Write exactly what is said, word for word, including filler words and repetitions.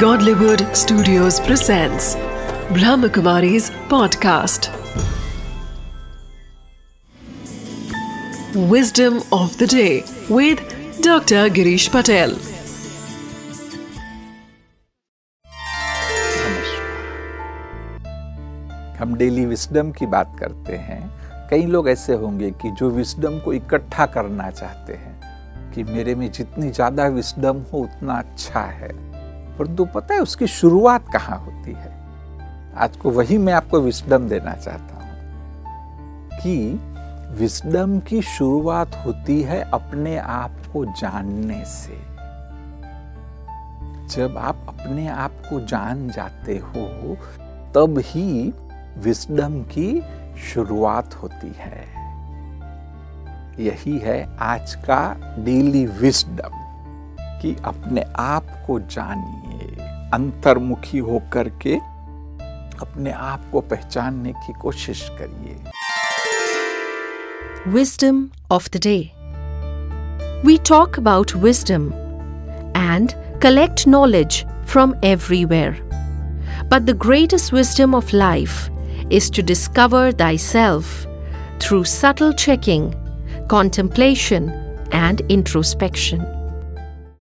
Godlywood Studios presents Brahma Kumari's podcast Wisdom of the Day with Doctor Girish Patel। हम daily wisdom की बात करते हैं। कई लोग ऐसे होंगे कि जो विस्डम को इकट्ठा करना चाहते हैं कि मेरे में जितनी ज्यादा विस्डम हो उतना अच्छा है, परंतु पता है उसकी शुरुआत कहाँ होती है। आज को वही मैं आपको विस्डम देना चाहता हूँ कि विस्डम की शुरुआत होती है अपने आप को जानने से। जब आप अपने आप को जान जाते हो तब ही विस्डम की शुरुआत होती है। यही है आज का डेली विस्डम कि अपने आप को जानिए, अंतर्मुखी होकर के अपने आप को पहचानने की कोशिश करिए। Wisdom of the day. We talk about wisdom and collect knowledge from everywhere. But the greatest wisdom of life is to discover thyself through subtle checking, contemplation and introspection.